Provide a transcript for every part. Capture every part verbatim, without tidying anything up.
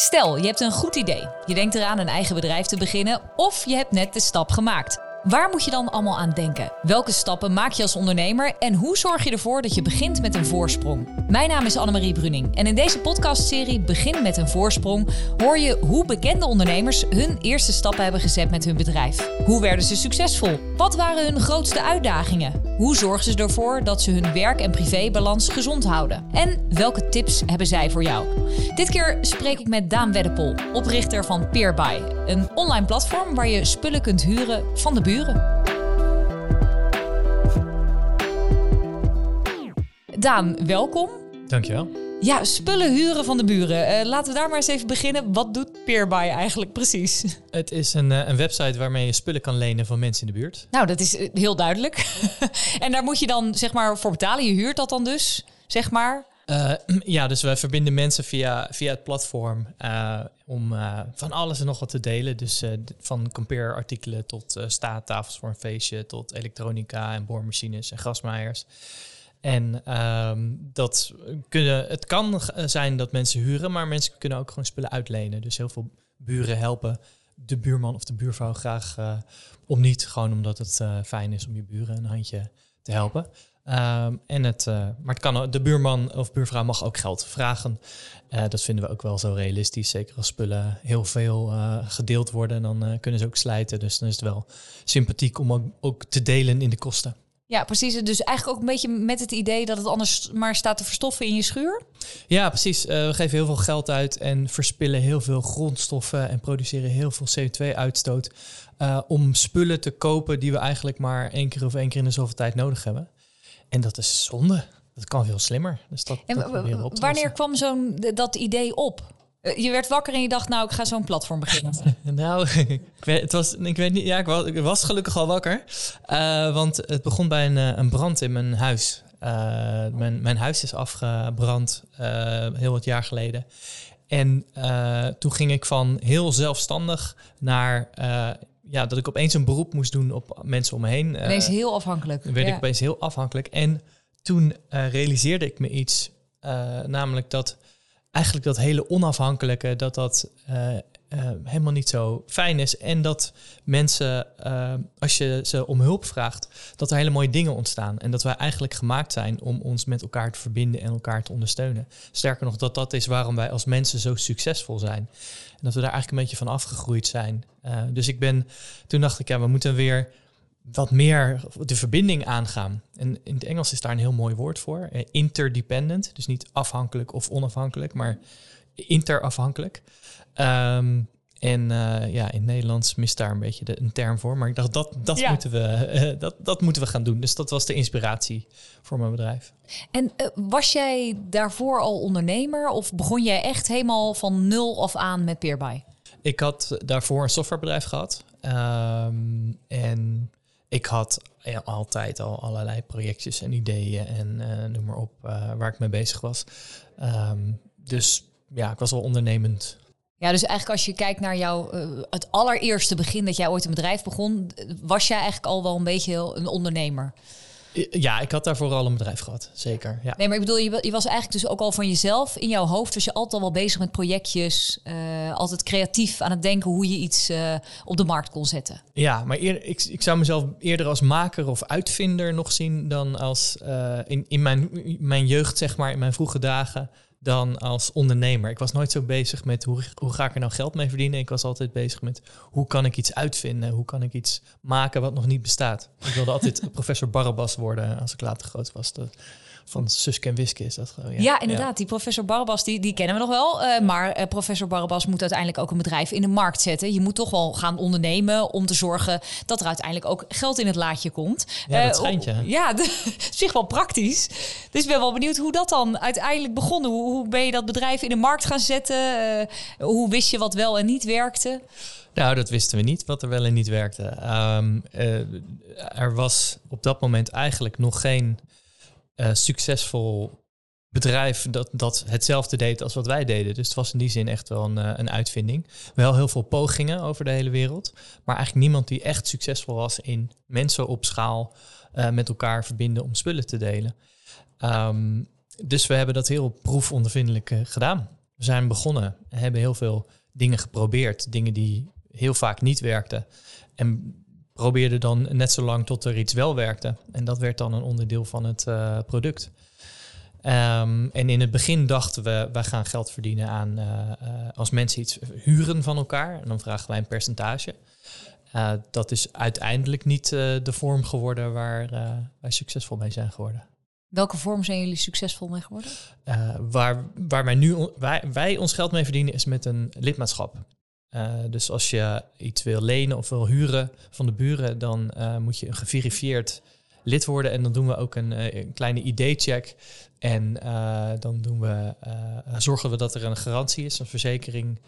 Stel, je hebt een goed idee. Je denkt eraan een eigen bedrijf te beginnen of je hebt net de stap gemaakt. Waar moet je dan allemaal aan denken? Welke stappen maak je als ondernemer en hoe zorg je ervoor dat je begint met een voorsprong? Mijn naam is Annemarie Brüning en in deze podcastserie Begin met een voorsprong hoor je hoe bekende ondernemers hun eerste stappen hebben gezet met hun bedrijf. Hoe werden ze succesvol? Wat waren hun grootste uitdagingen? Hoe zorgen ze ervoor dat ze hun werk- en privébalans gezond houden? En welke tips hebben zij voor jou? Dit keer spreek ik met Daan Weddepohl, oprichter van Peerby, een online platform waar je spullen kunt huren van de buren. Daan, welkom. Dankjewel. Ja, spullen huren van de buren. Uh, laten we daar maar eens even beginnen. Wat doet Peerby eigenlijk precies? Het is een, uh, een website waarmee je spullen kan lenen van mensen in de buurt. Nou, dat is uh, heel duidelijk. En daar moet je dan zeg maar voor betalen. Je huurt dat dan dus, zeg maar. Uh, ja, dus wij verbinden mensen via, via het platform uh, om uh, van alles en nog wat te delen. Dus uh, van kampeerartikelen tot uh, staattafels voor een feestje, tot elektronica en boormachines en grasmaaiers. En um, dat kunnen, het kan zijn dat mensen huren, maar mensen kunnen ook gewoon spullen uitlenen. Dus heel veel buren helpen de buurman of de buurvrouw graag uh, om niet. Gewoon omdat het uh, fijn is om je buren een handje te helpen. Um, en het, uh, maar het kan, de buurman of buurvrouw mag ook geld vragen. Uh, dat vinden we ook wel zo realistisch. Zeker als spullen heel veel uh, gedeeld worden, dan uh, kunnen ze ook slijten. Dus dan is het wel sympathiek om ook, ook te delen in de kosten. Ja, precies. Dus eigenlijk ook een beetje met het idee dat het anders maar staat te verstoffen in je schuur? Ja, precies. Uh, we geven heel veel geld uit en verspillen heel veel grondstoffen en produceren heel veel C O twee uitstoot uh, om spullen te kopen die we eigenlijk maar één keer of één keer in de zoveel tijd nodig hebben. En dat is zonde. Dat kan veel slimmer. Dus dat, en, dat proberen we op te wanneer lossen. Kwam zo'n dat idee op? Je werd wakker en je dacht, nou, ik ga zo'n platform beginnen. nou, ik, weet, het was, ik weet niet. Ja, ik was, ik was gelukkig al wakker. Uh, want het begon bij een, een brand in mijn huis. Uh, mijn, mijn huis is afgebrand uh, heel wat jaar geleden. En uh, toen ging ik van heel zelfstandig naar... Uh, ja, dat ik opeens een beroep moest doen op mensen om me heen. Wees uh, heel afhankelijk. Werd ja. ik opeens heel afhankelijk. En toen uh, realiseerde ik me iets. Uh, namelijk dat... Eigenlijk dat hele onafhankelijke, dat dat uh, uh, helemaal niet zo fijn is. En dat mensen, uh, als je ze om hulp vraagt, dat er hele mooie dingen ontstaan. En dat wij eigenlijk gemaakt zijn om ons met elkaar te verbinden en elkaar te ondersteunen. Sterker nog, dat dat is waarom wij als mensen zo succesvol zijn. En dat we daar eigenlijk een beetje van afgegroeid zijn. Uh, dus ik ben, toen dacht ik, ja, we moeten weer wat meer de verbinding aangaan. En in het Engels is daar een heel mooi woord voor. Interdependent, dus niet afhankelijk of onafhankelijk, maar interafhankelijk. Um, en uh, ja, in het Nederlands mist daar een beetje de, een term voor. Maar ik dacht, dat, dat, ja. moeten we, uh, dat, dat moeten we gaan doen. Dus dat was de inspiratie voor mijn bedrijf. En uh, was jij daarvoor al ondernemer? Of begon jij echt helemaal van nul af aan met Peerby? Ik had daarvoor een softwarebedrijf gehad. Um, en... Ik had ja, altijd al allerlei projectjes en ideeën en uh, noem maar op uh, waar ik mee bezig was. Um, dus ja, ik was wel ondernemend. Ja, dus eigenlijk als je kijkt naar jouw uh, het allereerste begin dat jij ooit een bedrijf begon, was jij eigenlijk al wel een beetje een ondernemer? Ja, ik had daarvoor al een bedrijf gehad, zeker. Ja. Nee, maar ik bedoel, je, je was eigenlijk dus ook al van jezelf. In jouw hoofd was je altijd al wel bezig met projectjes. Uh, altijd creatief aan het denken hoe je iets uh, op de markt kon zetten. Ja, maar eerder, ik, ik zou mezelf eerder als maker of uitvinder nog zien dan als uh, in, in mijn, mijn jeugd, zeg maar, in mijn vroege dagen, dan als ondernemer. Ik was nooit zo bezig met hoe, hoe ga ik er nou geld mee verdienen. Ik was altijd bezig met hoe kan ik iets uitvinden? Hoe kan ik iets maken wat nog niet bestaat? Ik wilde altijd professor Barabas worden als ik later groot was. De, van Suske en Wiske is dat gewoon. Ja, ja inderdaad. Ja. Die professor Barabas, die, die kennen we nog wel. Uh, maar uh, professor Barabas moet uiteindelijk ook een bedrijf in de markt zetten. Je moet toch wel gaan ondernemen om te zorgen dat er uiteindelijk ook geld in het laadje komt. Ja, dat schijnt je. Uh, ja, de, op zich wel praktisch. Dus ik ben wel benieuwd hoe dat dan uiteindelijk begon. Hoe, hoe ben je dat bedrijf in de markt gaan zetten? Uh, hoe wist je wat wel en niet werkte? Nou, dat wisten we niet, wat er wel en niet werkte. Um, uh, er was op dat moment eigenlijk nog geen... Uh, succesvol bedrijf dat, dat hetzelfde deed als wat wij deden. Dus het was in die zin echt wel een, uh, een uitvinding. Wel heel veel pogingen over de hele wereld. Maar eigenlijk niemand die echt succesvol was in mensen op schaal uh, met elkaar verbinden om spullen te delen. Um, dus we hebben dat heel proefondervindelijk uh, gedaan. We zijn begonnen en hebben heel veel dingen geprobeerd. Dingen die heel vaak niet werkten. En probeerden dan net zo lang tot er iets wel werkte. En dat werd dan een onderdeel van het uh, product. Um, en in het begin dachten we, wij gaan geld verdienen aan uh, uh, als mensen iets huren van elkaar. En dan vragen wij een percentage. Uh, dat is uiteindelijk niet uh, de vorm geworden waar uh, wij succesvol mee zijn geworden. Welke vorm zijn jullie succesvol mee geworden? Uh, waar waar wij, nu, wij, wij ons geld mee verdienen is met een lidmaatschap. Uh, dus als je iets wil lenen of wil huren van de buren, dan uh, moet je een geverifieerd lid worden. En dan doen we ook een, een kleine I D-check. En uh, dan doen we, uh, zorgen we dat er een garantie is, een verzekering,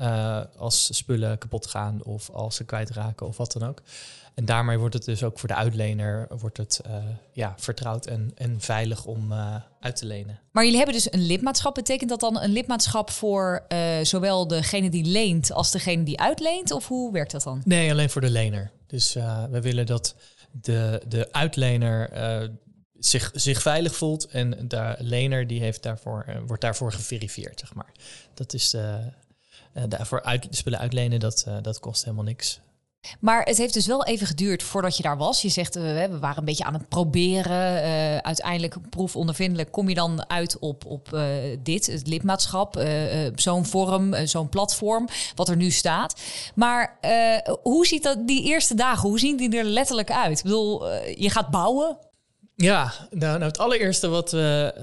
uh, als spullen kapot gaan of als ze kwijtraken of wat dan ook. En daarmee wordt het dus ook voor de uitlener wordt het, uh, ja, vertrouwd en, en veilig om uh, uit te lenen. Maar jullie hebben dus een lidmaatschap. Betekent dat dan een lidmaatschap voor uh, zowel degene die leent als degene die uitleent? Of hoe werkt dat dan? Nee, alleen voor de lener. Dus uh, we willen dat de, de uitlener uh, zich, zich veilig voelt. En de lener die heeft daarvoor, uh, wordt daarvoor geverifieerd, zeg maar. Dat is uh, uh, daarvoor uit, spullen uitlenen, dat, uh, dat kost helemaal niks. Maar het heeft dus wel even geduurd voordat je daar was. Je zegt, we waren een beetje aan het proberen. Uh, uiteindelijk, proefondervindelijk, kom je dan uit op, op uh, dit, het lidmaatschap. Uh, uh, zo'n vorm, uh, zo'n platform, wat er nu staat. Maar uh, hoe ziet dat die eerste dagen, hoe zien die er letterlijk uit? Ik bedoel, uh, je gaat bouwen? Ja, nou, nou het allereerste wat we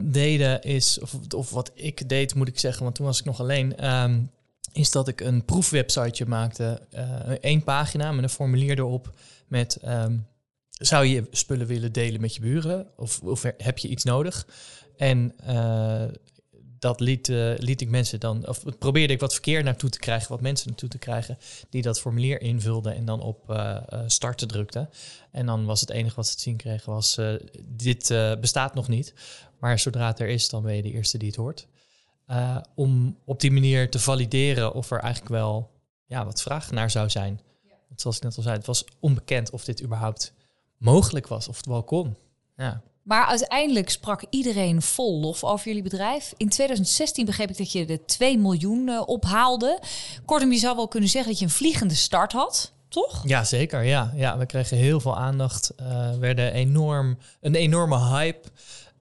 uh, deden is, of, of wat ik deed moet ik zeggen, want toen was ik nog alleen... Um, is dat ik een proefwebsiteje maakte. Eén uh, pagina met een formulier erop met... Um, zou je spullen willen delen met je buren? Of, of heb je iets nodig? En uh, dat liet, uh, liet ik mensen dan... Of probeerde ik wat verkeer naartoe te krijgen... wat mensen naartoe te krijgen die dat formulier invulden... en dan op uh, starten drukten. En dan was het enige wat ze te zien kregen was... Uh, dit uh, bestaat nog niet. Maar zodra het er is, dan ben je de eerste die het hoort. Uh, om op die manier te valideren of er eigenlijk wel ja, wat vraag naar zou zijn. Ja. Want zoals ik net al zei, het was onbekend of dit überhaupt mogelijk was, of het wel kon. Ja. Maar uiteindelijk sprak iedereen vol lof over jullie bedrijf. In tweeduizend zestien begreep ik dat je de twee miljoen uh, ophaalde. Kortom, je zou wel kunnen zeggen dat je een vliegende start had, toch? Ja, zeker. Ja, ja we kregen heel veel aandacht. Uh, werden enorm, een enorme hype...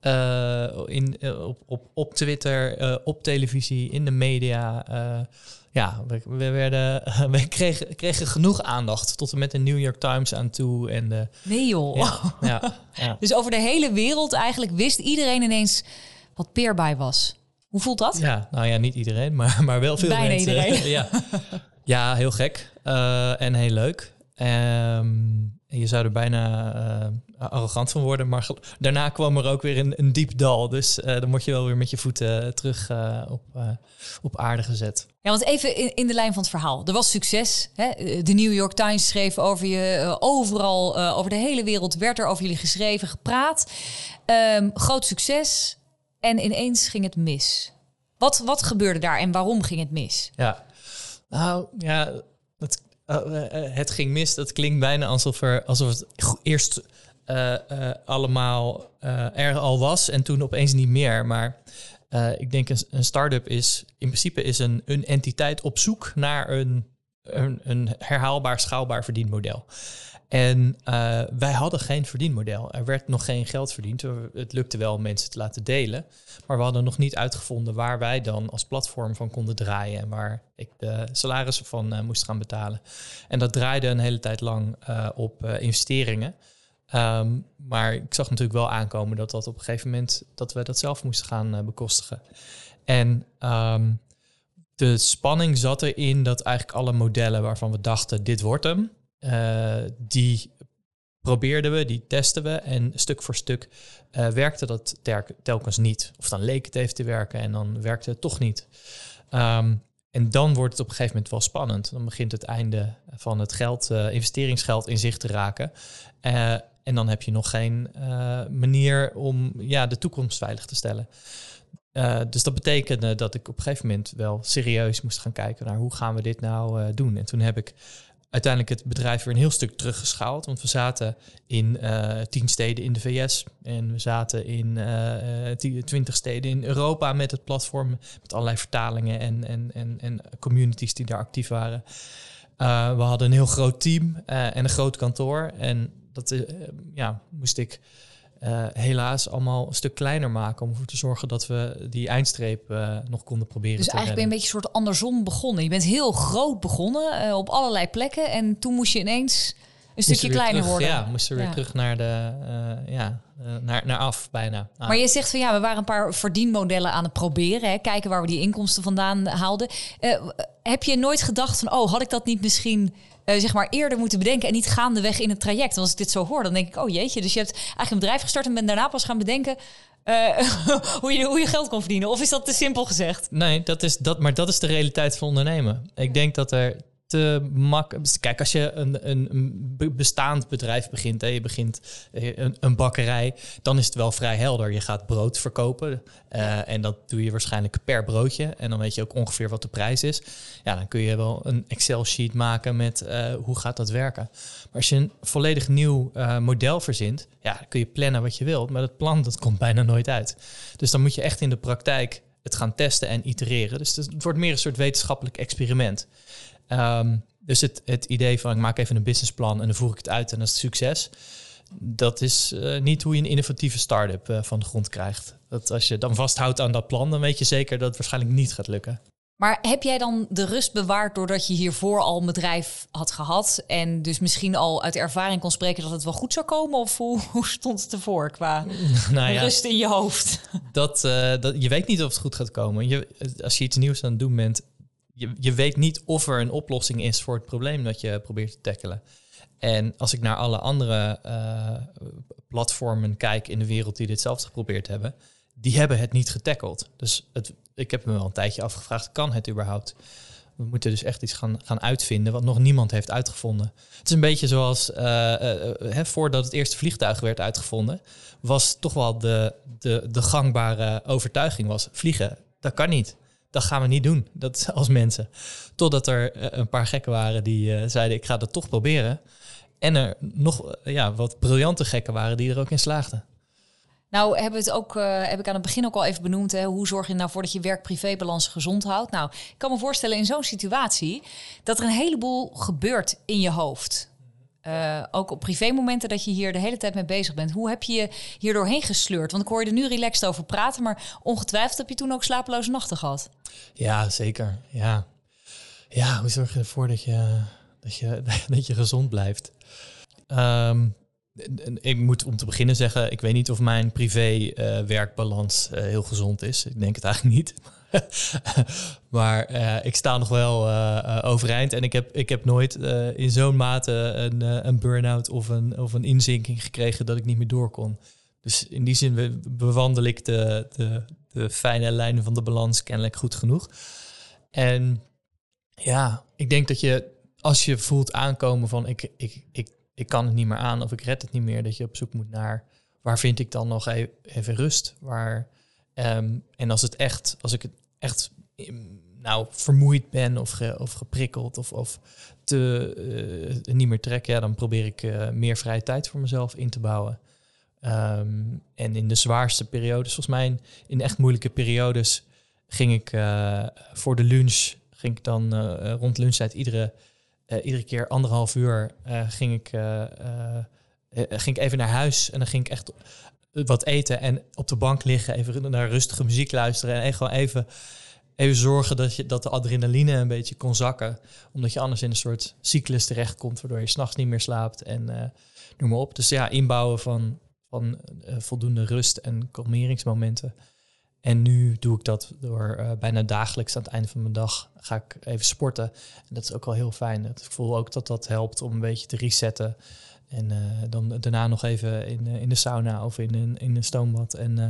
Uh, in, uh, op, op, op Twitter, uh, op televisie, in de media. Uh, ja, we, we, werden, we kregen, kregen genoeg aandacht. Tot en met de New York Times aan toe. En de, nee joh. Ja, ja, ja. Dus over de hele wereld eigenlijk wist iedereen ineens wat Peerby was. Hoe voelt dat? Ja, nou ja, niet iedereen, maar, maar wel veel Bijna mensen. Iedereen. ja. ja, heel gek. Uh, en heel leuk. Um, Je zou er bijna uh, arrogant van worden, maar gel- daarna kwam er ook weer een, een diep dal. Dus uh, dan word je wel weer met je voeten terug uh, op, uh, op aarde gezet. Ja, want even in, in de lijn van het verhaal. Er was succes. Hè? De New York Times schreef over je. Uh, overal, uh, over de hele wereld werd er over jullie geschreven, gepraat. Um, groot succes. En ineens ging het mis. Wat, wat gebeurde daar en waarom ging het mis? Ja, nou ja... Het, Uh, uh, het ging mis, dat klinkt bijna alsof, er, alsof het eerst uh, uh, allemaal uh, er al was en toen opeens niet meer. Maar uh, ik denk een, een start-up is in principe is een, een entiteit op zoek naar een, een, een herhaalbaar, schaalbaar verdienmodel. En uh, wij hadden geen verdienmodel. Er werd nog geen geld verdiend. Het lukte wel om mensen te laten delen. Maar we hadden nog niet uitgevonden waar wij dan als platform van konden draaien. En waar ik de salarissen van uh, moest gaan betalen. En dat draaide een hele tijd lang uh, op uh, investeringen. Um, maar ik zag natuurlijk wel aankomen dat dat op een gegeven moment... dat we dat zelf moesten gaan uh, bekostigen. En... Um, de spanning zat erin dat eigenlijk alle modellen waarvan we dachten, dit wordt hem, uh, die probeerden we, die testen we en stuk voor stuk uh, werkte dat ter- telkens niet. Of dan leek het even te werken en dan werkte het toch niet. Um, en dan wordt het op een gegeven moment wel spannend. Dan begint het einde van het geld, uh, investeringsgeld in zicht te raken. Uh, en dan heb je nog geen uh, manier om ja, de toekomst veilig te stellen. Uh, dus dat betekende dat ik op een gegeven moment wel serieus moest gaan kijken naar hoe gaan we dit nou uh, doen. En toen heb ik uiteindelijk het bedrijf weer een heel stuk teruggeschaald. Want we zaten in uh, tien steden in de V S. En we zaten in uh, twintig steden in Europa met het platform. Met allerlei vertalingen en, en, en, en communities die daar actief waren. Uh, we hadden een heel groot team uh, en een groot kantoor. En dat uh, ja, moest ik uh, helaas allemaal een stuk kleiner maken... om ervoor te zorgen dat we die eindstreep uh, nog konden proberen dus te redden. Dus eigenlijk ben je een beetje een soort andersom begonnen. Je bent heel groot begonnen uh, op allerlei plekken... en toen moest je ineens een stukje kleiner terug, worden. Ja, moesten we ja. weer terug naar, de, uh, ja, uh, naar, naar af bijna. Ah. Maar je zegt van ja, we waren een paar verdienmodellen aan het proberen. Hè? Kijken waar we die inkomsten vandaan haalden. Uh, heb je nooit gedacht van oh, had ik dat niet misschien... Uh, zeg maar eerder moeten bedenken en niet gaandeweg in het traject. Want als ik dit zo hoor, dan denk ik, oh jeetje. Dus je hebt eigenlijk een bedrijf gestart en ben daarna pas gaan bedenken... Uh, hoe, je, hoe je geld kon verdienen. Of is dat te simpel gezegd? Nee, dat is dat, maar dat is de realiteit van ondernemen. Ik denk dat er te makkelijk... Kijk, als je een, een, een bestaand bedrijf begint... Hè, je begint een, een bakkerij, dan is het wel vrij helder. Je gaat brood verkopen uh, en dat doe je waarschijnlijk per broodje. En dan weet je ook ongeveer wat de prijs is. Ja, dan kun je wel een Excel-sheet maken met uh, hoe gaat dat werken. Maar als je een volledig nieuw uh, model verzint... ja, dan kun je plannen wat je wilt, maar dat plan dat komt bijna nooit uit. Dus dan moet je echt in de praktijk het gaan testen en itereren. Dus het wordt meer een soort wetenschappelijk experiment... Um, dus het, het idee van ik maak even een businessplan en dan voer ik het uit en dat is succes. Dat is uh, niet hoe je een innovatieve start-up uh, van de grond krijgt. Dat als je dan vasthoudt aan dat plan, dan weet je zeker dat het waarschijnlijk niet gaat lukken. Maar heb jij dan de rust bewaard doordat je hiervoor al een bedrijf had gehad... en dus misschien al uit ervaring kon spreken dat het wel goed zou komen? Of hoe, hoe stond het ervoor qua nou ja, rust in je hoofd? Dat, uh, dat, je weet niet of het goed gaat komen. Je, als je iets nieuws aan het doen bent... Je, je weet niet of er een oplossing is voor het probleem dat je probeert te tackelen. En als ik naar alle andere uh, platformen kijk in de wereld die dit zelf geprobeerd hebben, die hebben het niet getackeld. Dus het, ik heb me wel een tijdje afgevraagd, kan het überhaupt? We moeten dus echt iets gaan, gaan uitvinden wat nog niemand heeft uitgevonden. Het is een beetje zoals, uh, uh, hè, voordat het eerste vliegtuig werd uitgevonden, was toch wel de, de, de gangbare overtuiging was, vliegen, dat kan niet. Dat gaan we niet doen, dat als mensen. Totdat er een paar gekken waren die uh, zeiden, ik ga dat toch proberen. En er nog uh, ja, wat briljante gekken waren die er ook in slaagden. Nou, hebben we het ook, uh, heb ik aan het begin ook al even benoemd. Hè? Hoe zorg je nou voor dat je werk-privé-balans gezond houdt? Nou, ik kan me voorstellen in zo'n situatie... dat er een heleboel gebeurt in je hoofd. Uh, ook op privémomenten dat je hier de hele tijd mee bezig bent. Hoe heb je je hier doorheen gesleurd? Want ik hoor je er nu relaxed over praten... maar ongetwijfeld heb je toen ook slapeloze nachten gehad. Ja, zeker. Ja, ja hoe zorg je ervoor dat je, dat je, dat je gezond blijft? Um, ik moet om te beginnen zeggen... ik weet niet of mijn privé-werkbalans uh, uh, heel gezond is. Ik denk het eigenlijk niet... maar uh, ik sta nog wel uh, uh, overeind. En ik heb, ik heb nooit uh, in zo'n mate een, uh, een burn-out of een, of een inzinking gekregen dat ik niet meer door kon. Dus in die zin bewandel ik de, de, de fijne lijnen van de balans kennelijk goed genoeg. En ja, ik denk dat je als je voelt aankomen van ik, ik, ik, ik kan het niet meer aan of ik red het niet meer. Dat je op zoek moet naar waar vind ik dan nog even, even rust. Waar, um, en als het echt, als ik het echt nou, vermoeid ben of, ge, of geprikkeld of, of te uh, niet meer trek... Ja, dan probeer ik uh, meer vrije tijd voor mezelf in te bouwen. Um, en in de zwaarste periodes, volgens mij in, in echt moeilijke periodes... ging ik uh, voor de lunch, ging ik dan uh, rond lunchtijd iedere, uh, iedere keer anderhalf uur... Uh, ging, ik, uh, uh, ging ik even naar huis en dan ging ik echt... wat eten en op de bank liggen, even naar rustige muziek luisteren... en gewoon even, even zorgen dat, je, dat de adrenaline een beetje kon zakken. Omdat je anders in een soort cyclus terechtkomt... waardoor je 's nachts niet meer slaapt en uh, noem maar op. Dus ja, inbouwen van, van uh, voldoende rust en kalmeringsmomenten. En nu doe ik dat door uh, bijna dagelijks aan het einde van mijn dag... ga ik even sporten. En dat is ook wel heel fijn. Ik voel ook dat dat helpt om een beetje te resetten... En uh, dan daarna nog even in, uh, in de sauna of in een in, in stoombad. En uh,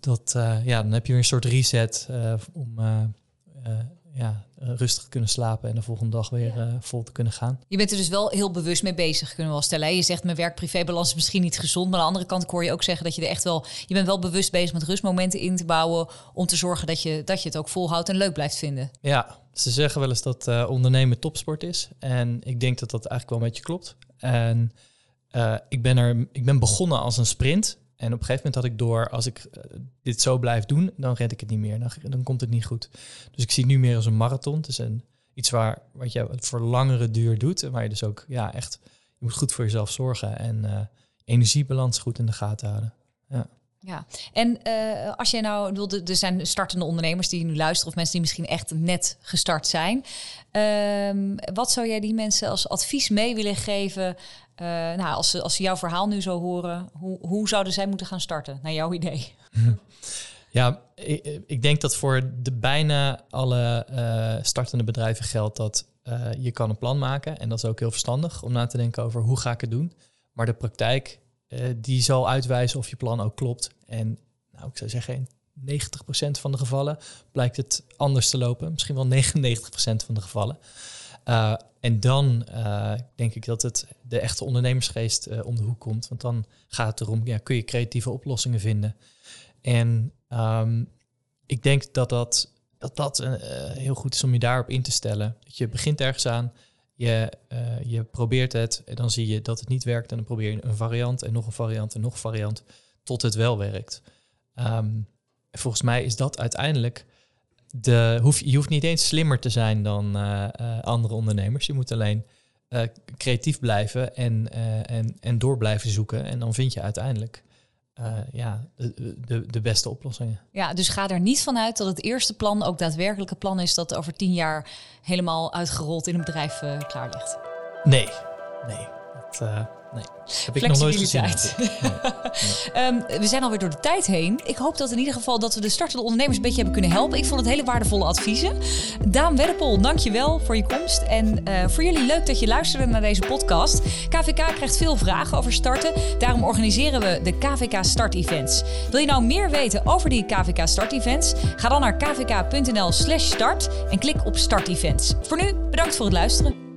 dat, uh, ja, dan heb je weer een soort reset uh, om uh, uh, ja, rustig te kunnen slapen... en de volgende dag weer ja. uh, vol te kunnen gaan. Je bent er dus wel heel bewust mee bezig, kunnen we wel stellen. Hè? Je zegt, mijn werk-privé-balans is misschien niet gezond. Maar aan de andere kant hoor je ook zeggen dat je er echt wel... je bent wel bewust bezig met rustmomenten in te bouwen... om te zorgen dat je, dat je het ook volhoudt en leuk blijft vinden. Ja, Ze zeggen wel eens dat uh, ondernemen topsport is. En ik denk dat dat eigenlijk wel een beetje klopt. En uh, ik, ben er, ik ben begonnen als een sprint. En op een gegeven moment had ik door, als ik uh, dit zo blijf doen, dan red ik het niet meer. Dan, dan komt het niet goed. Dus ik zie het nu meer als een marathon. Dus een, iets waar wat je voor langere duur doet. En waar je dus ook, ja, echt, je moet goed voor jezelf zorgen. En uh, energiebalans goed in de gaten houden. Ja. Ja, en uh, als je nou, er zijn startende ondernemers die nu luisteren of mensen die misschien echt net gestart zijn. Um, wat zou jij die mensen als advies mee willen geven? Uh, nou, als ze, als ze jouw verhaal nu zo horen, hoe, hoe zouden zij moeten gaan starten, naar jouw idee? Ja, ik, ik denk dat voor de bijna alle uh, startende bedrijven geldt dat uh, je kan een plan maken. En dat is ook heel verstandig om na te denken over hoe ga ik het doen. Maar de praktijk, Uh, die zal uitwijzen of je plan ook klopt. En nou, ik zou zeggen, in negentig procent van de gevallen blijkt het anders te lopen. Misschien wel negenennegentig procent van de gevallen. Uh, en dan uh, denk ik dat het de echte ondernemersgeest uh, om de hoek komt. Want dan gaat het erom, ja, kun je creatieve oplossingen vinden. En um, ik denk dat dat, dat, dat uh, heel goed is om je daarop in te stellen. Dat je begint ergens aan. Je, uh, je probeert het en dan zie je dat het niet werkt. En dan probeer je een variant en nog een variant en nog een variant tot het wel werkt. Um, volgens mij is dat uiteindelijk... De, hoef, je hoeft niet eens slimmer te zijn dan uh, uh, andere ondernemers. Je moet alleen uh, creatief blijven en, uh, en, en door blijven zoeken. En dan vind je uiteindelijk... Uh, ja, de, de beste oplossingen. Ja, dus ga er niet vanuit dat het eerste plan ook daadwerkelijke plan is dat over tien jaar helemaal uitgerold in een bedrijf uh, klaar ligt. Nee, nee. Dat, uh, nee. Heb ik nog nooit gezien. Nee, nee. um, we zijn alweer door de tijd heen. Ik hoop dat in ieder geval dat we de startende ondernemers een beetje hebben kunnen helpen. Ik vond het hele waardevolle adviezen. Daan Weddepohl, dankjewel voor je komst. En uh, voor jullie leuk dat je luisterde naar deze podcast. K V K krijgt veel vragen over starten. Daarom organiseren we de K V K Start Events. Wil je nou meer weten over die K V K Start Events? Ga dan naar k v k punt n l slash start en klik op Start Events. Voor nu, bedankt voor het luisteren.